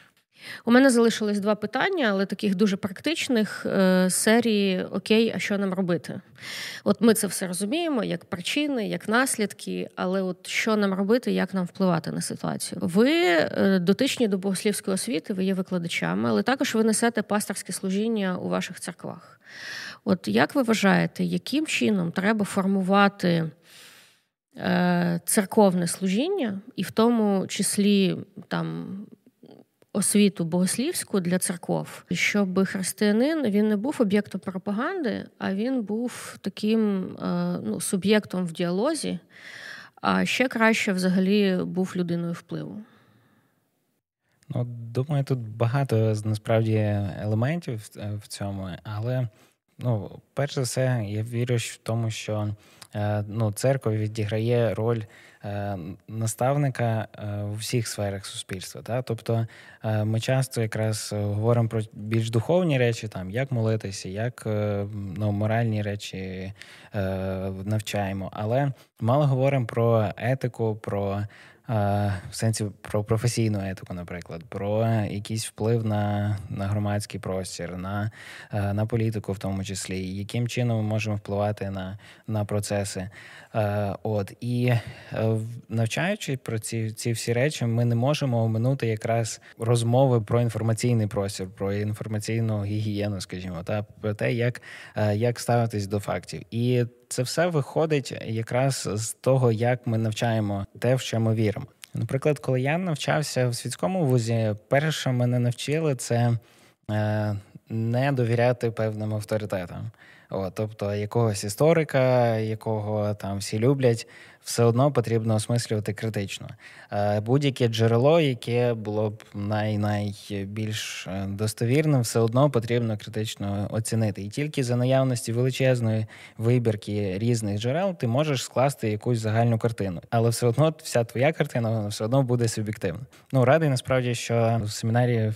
У мене залишились два питання, але таких дуже практичних, серії «Окей, а що нам робити?». От ми це все розуміємо, як причини, як наслідки, але от що нам робити, як нам впливати на ситуацію? Ви дотичні до богослівської освіти, ви є викладачами, але також ви несете пасторське служіння у ваших церквах. От як ви вважаєте, яким чином треба формувати церковне служіння, і в тому числі там освіту богослівську для церков, щоб християнин, він не був об'єктом пропаганди, а він був таким ну, суб'єктом в діалозі, а ще краще взагалі був людиною впливу? Ну, думаю, тут багато, насправді, елементів в цьому, але, ну, перш за все, я вірю в тому, що ну, церква відіграє роль наставника у всіх сферах суспільства. Та? Тобто ми часто якраз говоримо про більш духовні речі, там, як молитися, як ну, моральні речі навчаємо, але мало говоримо про етику, про в сенсі про професійну етику, наприклад, про якийсь вплив на, на громадський простір, на, на політику в тому числі, яким чином ми можемо впливати на, на процеси. От. І навчаючи про ці, ці всі речі, ми не можемо оминути якраз розмови про інформаційний простір, про інформаційну гігієну, скажімо, та про те, як, як ставитись до фактів. І це все виходить якраз з того, як ми навчаємо те, в що ми віримо. Наприклад, коли я навчався в світському вузі, перше мене навчили – це не довіряти певним авторитетам. О, тобто якогось історика, якого там всі люблять, все одно потрібно осмислювати критично. Будь-яке джерело, яке було б най-найбільш достовірним, все одно потрібно критично оцінити. І тільки за наявності величезної вибірки різних джерел ти можеш скласти якусь загальну картину. Але все одно вся твоя картина, вона все одно буде суб'єктивна. Ну, радий, насправді, що в семінарії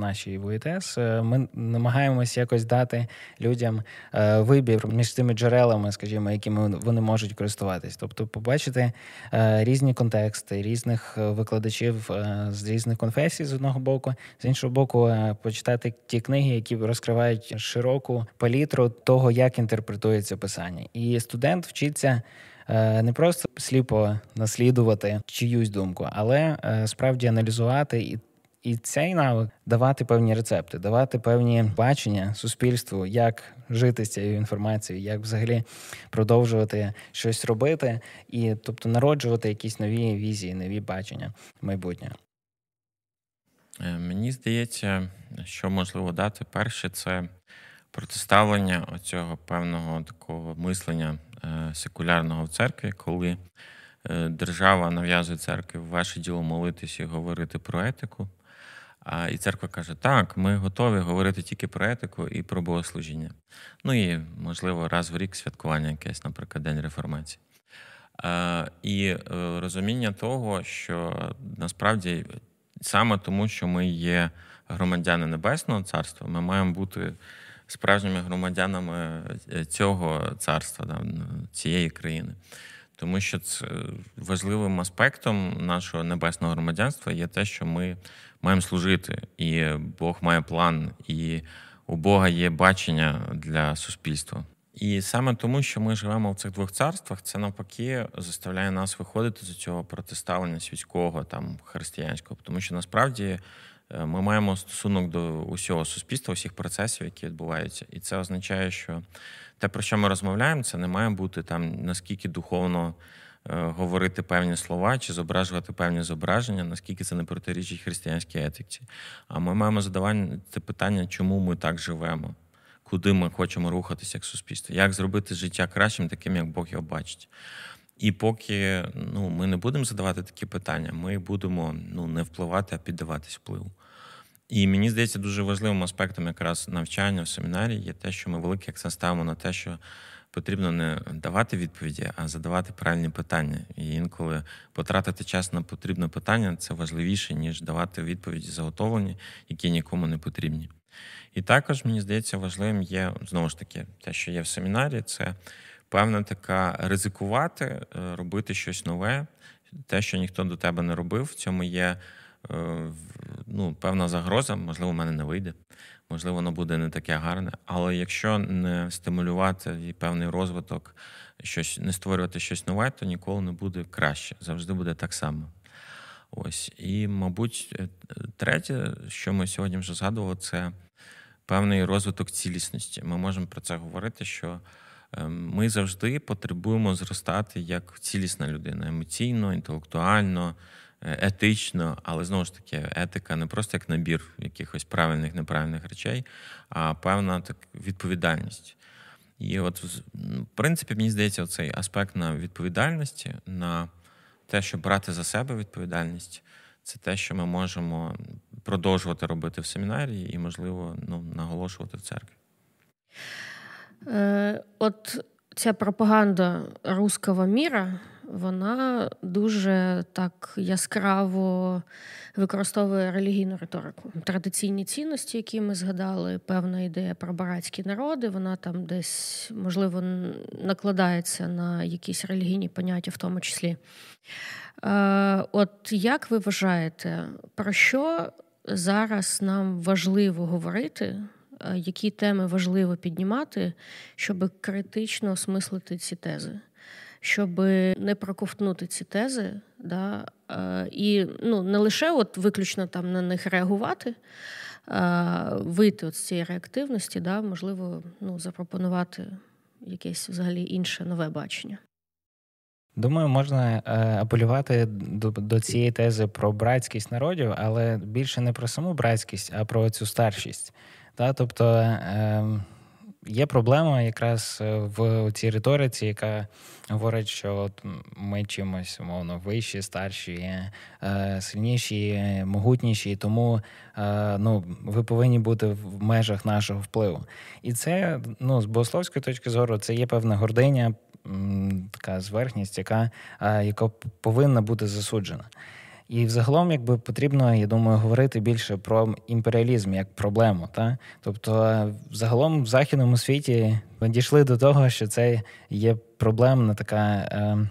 нашій ВУІТС ми намагаємося якось дати людям вибір між тими джерелами, скажімо, якими вони можуть користуватись. Тобто побачити різні контексти, різних викладачів з різних конфесій з одного боку, з іншого боку почитати ті книги, які розкривають широку палітру того, як інтерпретується Писання. І студент вчиться не просто сліпо наслідувати чиюсь думку, але справді аналізувати і І цей навик – давати певні рецепти, давати певні бачення суспільству, як жити з цією інформацією, як взагалі продовжувати щось робити, і, тобто, народжувати якісь нові візії, нові бачення майбутнього. Мені здається, що можливо дати перше – це протиставлення оцього певного такого мислення секулярного в церкві, коли держава нав'язує церкві ваше діло молитися і говорити про етику. І церква каже, так, ми готові говорити тільки про етику і про богослужіння. Ну і, можливо, раз в рік святкування якесь, наприклад, День реформації. І розуміння того, що насправді саме тому, що ми є громадяни Небесного Царства, ми маємо бути справжніми громадянами цього царства, цієї країни. Тому що важливим аспектом нашого небесного громадянства є те, що ми маємо служити, і Бог має план, і у Бога є бачення для суспільства. І саме тому, що ми живемо в цих двох царствах, це навпаки заставляє нас виходити з цього протиставлення світського, там, християнського. Тому що насправді ми маємо стосунок до усього суспільства, усіх процесів, які відбуваються. І це означає, що те, про що ми розмовляємо, це не має бути там, наскільки духовно говорити певні слова чи зображувати певні зображення, наскільки це не протирічить християнській етиці. А ми маємо задавати питання, чому ми так живемо, куди ми хочемо рухатися як суспільство, як зробити життя кращим, таким, як Бог його бачить. І поки ну, ми не будемо задавати такі питання, ми будемо ну, не впливати, а піддаватись впливу. І мені здається, дуже важливим аспектом якраз навчання в семінарії є те, що ми великий акцент ставимо на те, що потрібно не давати відповіді, а задавати правильні питання. І інколи потратити час на потрібне питання – це важливіше, ніж давати відповіді заготовлені, які нікому не потрібні. І також, мені здається, важливим є, знову ж таки, те, що є в семінарі, це певна така ризикувати, робити щось нове, те, що ніхто до тебе не робив, в цьому є ну, певна загроза, можливо, в мене не вийде, можливо, воно буде не таке гарне, але якщо не стимулювати певний розвиток, щось, не створювати щось нове, то ніколи не буде краще, завжди буде так само. Ось. І, мабуть, третє, що ми сьогодні вже згадували, це певний розвиток цілісності. Ми можемо про це говорити, що ми завжди потребуємо зростати як цілісна людина, емоційно, інтелектуально, етично, але, знову ж таки, етика не просто як набір якихось правильних, неправильних речей, а певна так, відповідальність. І от, в принципі, мені здається, цей аспект на відповідальності, на те, що брати за себе відповідальність, це те, що ми можемо продовжувати робити в семінарії і, можливо, ну, наголошувати в церкві. Е, от ця пропаганда руського міра, вона дуже так яскраво використовує релігійну риторику. Традиційні цінності, які ми згадали, певна ідея про братські народи, вона там десь, можливо, накладається на якісь релігійні поняття в тому числі. От як ви вважаєте, про що зараз нам важливо говорити, які теми важливо піднімати, щоб критично осмислити ці тези? Щоб не проковтнути ці тези, да, і ну, не лише от виключно там на них реагувати, вийти от з цієї реактивності, да, можливо, ну, запропонувати якесь взагалі інше нове бачення. Думаю, можна апелювати до, до цієї тези про братськість народів, але більше не про саму братськість, а про цю старшість. Да, тобто е, є проблема якраз в цій риториці, яка говорить, що от ми чимось, умовно, вищі, старші, сильніші, могутніші, тому ну, ви повинні бути в межах нашого впливу. І це, ну, з богословської точки зору, це є певна гординя, така зверхність, яка, яка повинна бути засуджена. І взагалом, якби потрібно, я думаю, говорити більше про імперіалізм як проблему. Та? Тобто, взагалом в західному світі дійшли до того, що це є проблемна така е,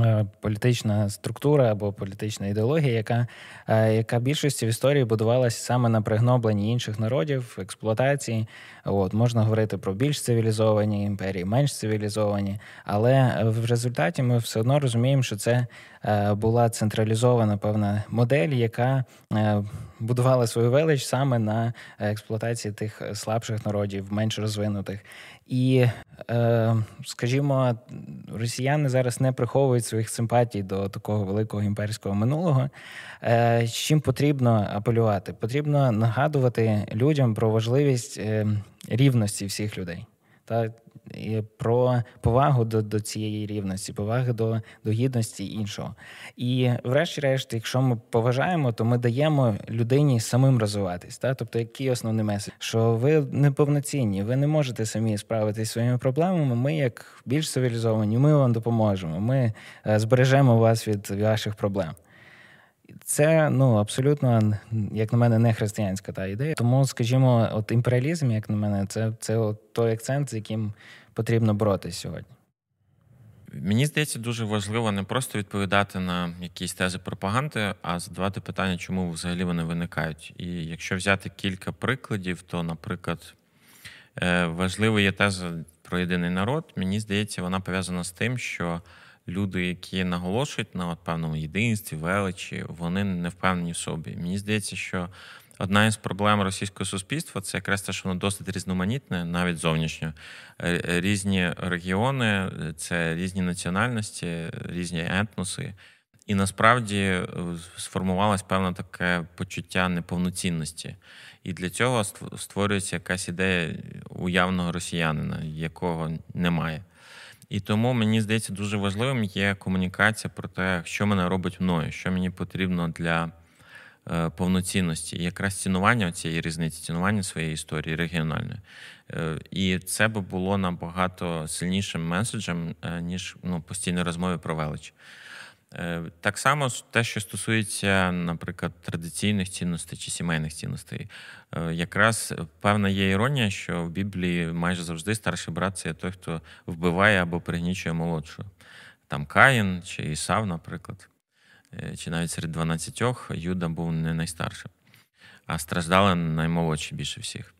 е, політична структура або політична ідеологія, яка, е, яка більшості в історії будувалася саме на пригнобленні інших народів, експлуатації. От, можна говорити про більш цивілізовані імперії, менш цивілізовані, але в результаті ми все одно розуміємо, що це була централізована певна модель, яка будувала свою велич саме на експлуатації тих слабших народів, менш розвинутих. І, скажімо, росіяни зараз не приховують своїх симпатій до такого великого імперського минулого. З чим потрібно апелювати? Потрібно нагадувати людям про важливість рівності всіх людей. Та і про повагу до, до цієї рівності, поваги до, до гідності іншого. І врешті-решт, якщо ми поважаємо, то ми даємо людині самим розвиватись. Та? Тобто, який основний меседж? Що ви неповноцінні, ви не можете самі справитись зі своїми проблемами, ми, як більш цивілізовані, ми вам допоможемо, ми збережемо вас від ваших проблем. Це, ну, абсолютно, як на мене, не християнська та ідея. Тому, скажімо, от імперіалізм, як на мене, це, це от той акцент, з яким потрібно боротися сьогодні. Мені здається, дуже важливо не просто відповідати на якісь тези пропаганди, а задавати питання, чому взагалі вони виникають. І якщо взяти кілька прикладів, то, наприклад, важлива є теза про єдиний народ. Мені здається, вона пов'язана з тим, що люди, які наголошують на от певному єдинстві, величі, вони не впевнені в собі. Мені здається, що одна із проблем російського суспільства – це якраз те, що воно досить різноманітне, навіть зовнішньо. Різні регіони, це різні національності, різні етноси. І насправді сформувалось певне таке почуття неповноцінності. І для цього створюється якась ідея уявного росіянина, якого немає. І тому, мені здається, дуже важливим є комунікація про те, що мене робить мною, що мені потрібно для повноцінності. І якраз цінування цієї різниці, цінування своєї історії регіональної. І це би було набагато сильнішим меседжем, ніж ну, постійно розмови про велич. Так само те, що стосується, наприклад, традиційних цінностей чи сімейних цінностей. Якраз певна є іронія, що в Біблії майже завжди старший брат – це той, хто вбиває або пригнічує молодшого. Там Каїн чи Ісав, наприклад. Чи навіть серед дванадцятьох Юда був не найстаршим, а страждали наймолодші більше всіх.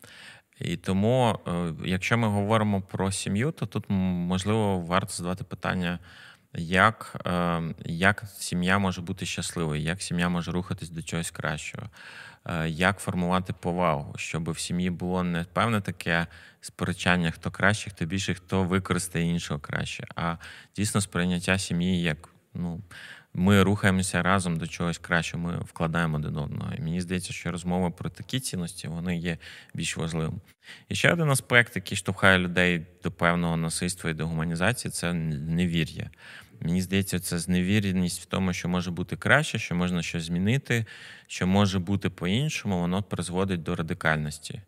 І тому, якщо ми говоримо про сім'ю, то тут, можливо, варто задавати питання, як, як сім'я може бути щасливою, як сім'я може рухатись до чогось кращого, як формувати повагу, щоб в сім'ї було не певне таке сперечання, хто краще, хто більше, хто використає іншого краще, а дійсно сприйняття сім'ї як, ну, ми рухаємося разом до чогось кращого, ми вкладаємо один одного. І мені здається, що розмова про такі цінності, вони є більш важливими. І ще один аспект, який штовхає людей до певного насильства і до гуманізації, це невір'я. Мені здається, це зневіреність в тому, що може бути краще, що можна щось змінити, що може бути по-іншому, воно призводить до радикальності.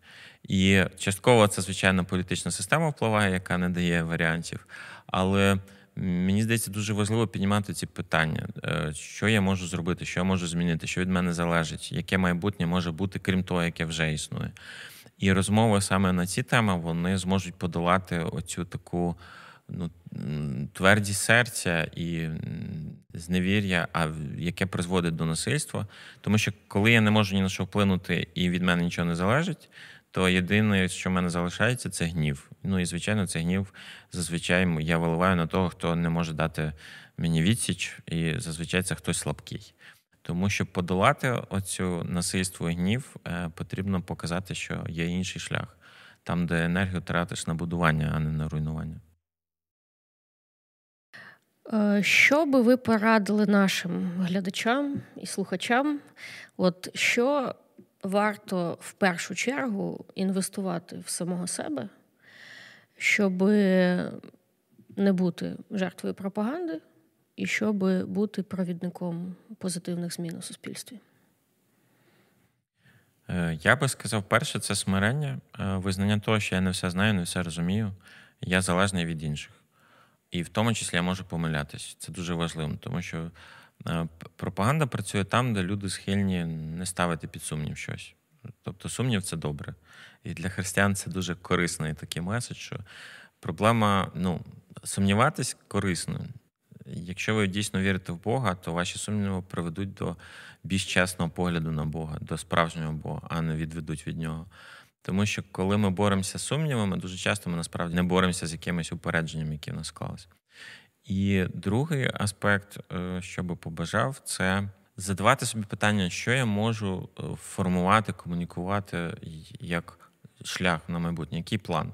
І частково це, звичайно, політична система впливає, яка не дає варіантів, але мені здається, дуже важливо піднімати ці питання. Що я можу зробити, що я можу змінити, що від мене залежить, яке майбутнє може бути, крім того, яке вже існує. І розмови саме на ці теми, вони зможуть подолати оцю таку, ну, твердість серця і зневір'я, а яке призводить до насильства. Тому що коли я не можу ні на що вплинути і від мене нічого не залежить, то єдине, що в мене залишається, це гнів. Ну і, звичайно, це гнів зазвичай я виливаю на того, хто не може дати мені відсіч, і зазвичай це хтось слабкий. Тому, щоб подолати оцю насильство і гнів, потрібно показати, що є інший шлях. Там, де енергію тратиш на будування, а не на руйнування. Що би ви порадили нашим глядачам і слухачам? От що варто в першу чергу інвестувати в самого себе, щоб не бути жертвою пропаганди і щоб бути провідником позитивних змін у суспільстві? Я би сказав, перше, це смирення, визнання того, що я не все знаю, не все розумію, я залежний від інших. І в тому числі я можу помилятись. Це дуже важливо, тому що пропаганда працює там, де люди схильні не ставити під сумнів щось. Тобто сумнів – це добре. І для християн це дуже корисний такий меседж, що проблема, ну, сумніватись корисно. Якщо ви дійсно вірите в Бога, то ваші сумніви приведуть до більш чесного погляду на Бога, до справжнього Бога, а не відведуть від Нього. Тому що коли ми боремося з сумнівами, дуже часто ми насправді не боремося з якимись упередженнями, які в нас склалися. І другий аспект, що би побажав, це задавати собі питання, що я можу формувати, комунікувати як шлях на майбутнє, який план.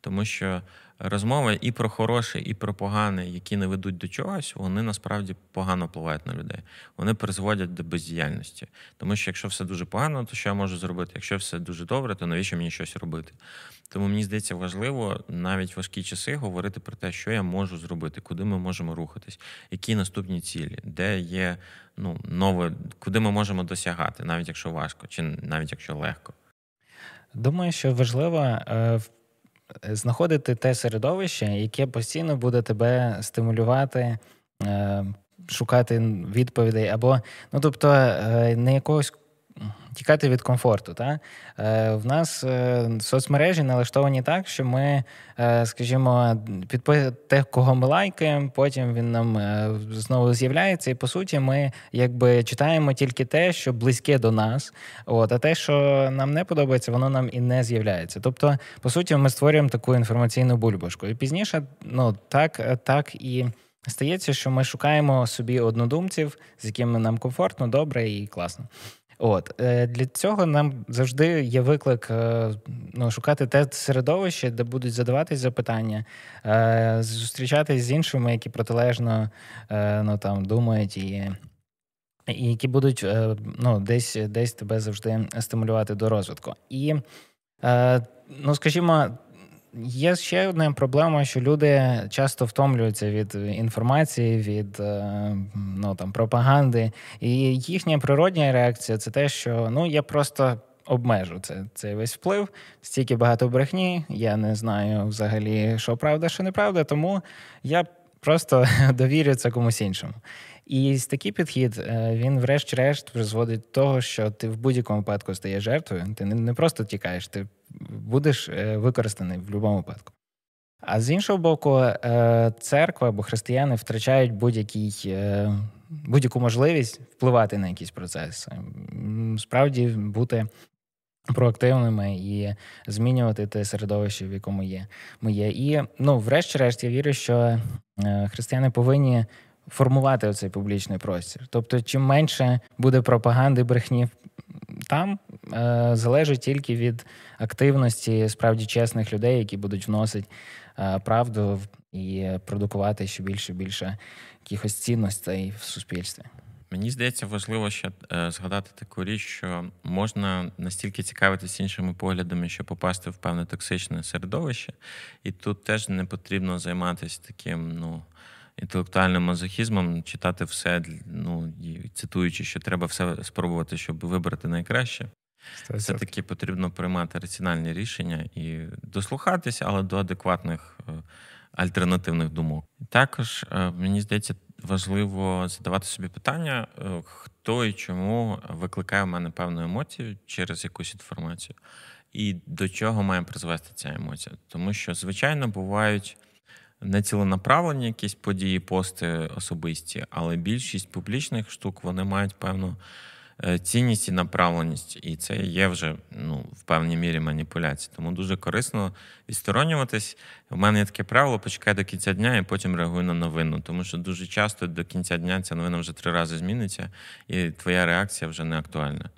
Тому що розмови і про хороше, і про погане, які не ведуть до чогось, вони насправді погано впливають на людей. Вони призводять до бездіяльності. Тому що якщо все дуже погано, то що я можу зробити? Якщо все дуже добре, то навіщо мені щось робити? Тому мені здається важливо навіть в важкі часи говорити про те, що я можу зробити, куди ми можемо рухатись, які наступні цілі, де є, ну, нове, куди ми можемо досягати, навіть якщо важко, чи навіть якщо легко. Думаю, що важливо знаходити те середовище, яке постійно буде тебе стимулювати, шукати відповідей, або, ну, тобто, не якогось тікати від комфорту. Та? В нас соцмережі налаштовані так, що ми, скажімо, підписуємо тих, кого ми лайкаємо, потім він нам знову з'являється, і, по суті, ми якби читаємо тільки те, що близьке до нас, от, а те, що нам не подобається, воно нам і не з'являється. Тобто, по суті, ми створюємо таку інформаційну бульбашку. І пізніше, ну, так, так і стається, що ми шукаємо собі однодумців, з якими нам комфортно, добре і класно. От, для цього нам завжди є виклик, ну, шукати те середовище, де будуть задаватись запитання, зустрічатись з іншими, які протилежно, ну, там, думають, і, і які будуть, ну, десь, десь тебе завжди стимулювати до розвитку. І, ну, скажімо, є ще одна проблема, що люди часто втомлюються від інформації, від, ну, там, пропаганди. І їхня природня реакція – це те, що, ну, я просто обмежу це, це весь вплив, стільки багато брехні, я не знаю взагалі, що правда, що неправда, тому я просто довірюється комусь іншому. І такий підхід, він врешті-решт призводить до того, що ти в будь-якому випадку стаєш жертвою. Ти не просто тікаєш, ти будеш використаний в будь-якому випадку. А з іншого боку, церква або християни втрачають будь-який, будь-яку можливість впливати на якісь процеси. Справді бути проактивними і змінювати те середовище, в якому є. Ми є. І, ну, врешті-решт, я вірю, що християни повинні формувати оцей публічний простір. Тобто, чим менше буде пропаганди, брехні там, е, залежить тільки від активності справді чесних людей, які будуть вносити е, правду і продукувати ще більше і більше якихось цінностей в суспільстві. Мені здається, важливо ще згадати таку річ, що можна настільки цікавитися іншими поглядами, щоб попасти в певне токсичне середовище. І тут теж не потрібно займатися таким, ну, інтелектуальним мазохізмом, читати все, ну, цитуючи, що треба все спробувати, щоб вибрати найкраще. сто відсотків. Все-таки потрібно приймати раціональні рішення і дослухатися, але до адекватних альтернативних думок. Також, мені здається, важливо задавати собі питання, хто і чому викликає в мене певну емоцію через якусь інформацію, і до чого має призвести ця емоція. Тому що, звичайно, бувають неціленаправлені якісь події, пости особисті, але більшість публічних штук, вони мають певну цінність і направленість, і це є вже, ну, в певній мірі маніпуляція. Тому дуже корисно відсторонюватись. У мене є таке правило: почекай до кінця дня і потім реагуй на новину, тому що дуже часто до кінця дня ця новина вже три рази зміниться, і твоя реакція вже не актуальна.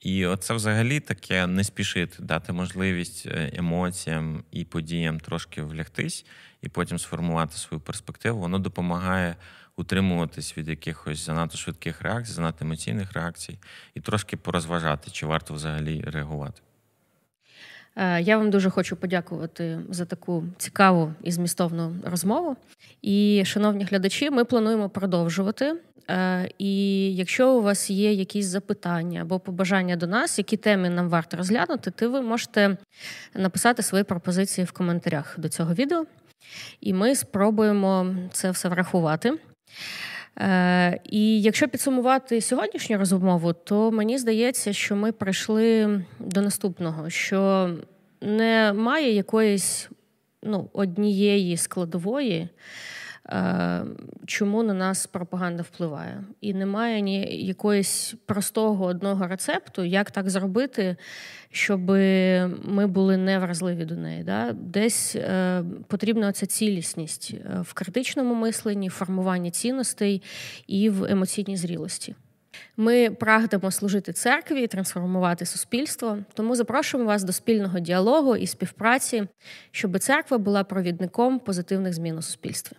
І оце взагалі таке не спішити, дати можливість емоціям і подіям трошки влягтись і потім сформувати свою перспективу. Воно допомагає утримуватись від якихось занадто швидких реакцій, занадто емоційних реакцій і трошки порозважати, чи варто взагалі реагувати. Я вам дуже хочу подякувати за таку цікаву і змістовну розмову. І, шановні глядачі, ми плануємо продовжувати. І якщо у вас є якісь запитання або побажання до нас, які теми нам варто розглянути, то ви можете написати свої пропозиції в коментарях до цього відео. І ми спробуємо це все врахувати. І якщо підсумувати сьогоднішню розмову, то мені здається, що ми прийшли до наступного, що немає якоїсь, ну, однієї складової, чому на нас пропаганда впливає. І немає ні якоїсь простого одного рецепту, як так зробити, щоб ми були невразливі до неї. Да? Десь е, потрібна оця цілісність в критичному мисленні, в формуванні цінностей і в емоційній зрілості. Ми прагнемо служити церкві, трансформувати суспільство, тому запрошуємо вас до спільного діалогу і співпраці, щоб церква була провідником позитивних змін у суспільстві.